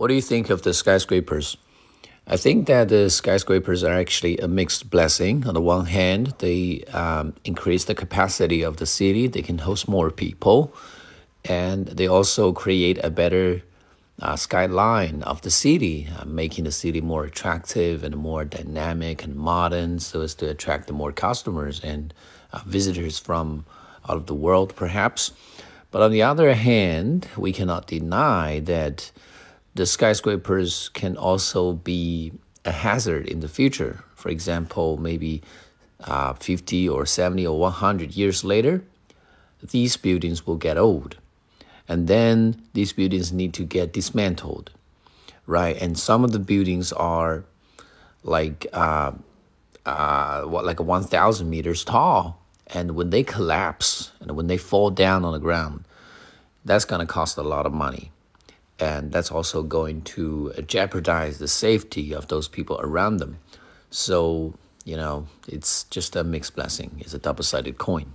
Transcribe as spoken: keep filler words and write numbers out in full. What do you think of the skyscrapers? I think that the skyscrapers are actually a mixed blessing. On the one hand, they um, increase the capacity of the city. They can host more people. And they also create a better uh, skyline of the city, uh, making the city more attractive and more dynamic and modern so as to attract more customers and uh, visitors from out of the world, perhaps. But on the other hand, we cannot deny that the skyscrapers can also be a hazard in the future. For example, maybe uh, fifty or seventy or one hundred years later, these buildings will get old. And then these buildings need to get dismantled, right? And some of the buildings are like uh, uh, what, like one thousand meters tall. And when they collapse and when they fall down on the ground, that's going to cost a lot of money. And that's also going to jeopardize the safety of those people around them. So, you know, it's just a mixed blessing. It's a double-sided coin.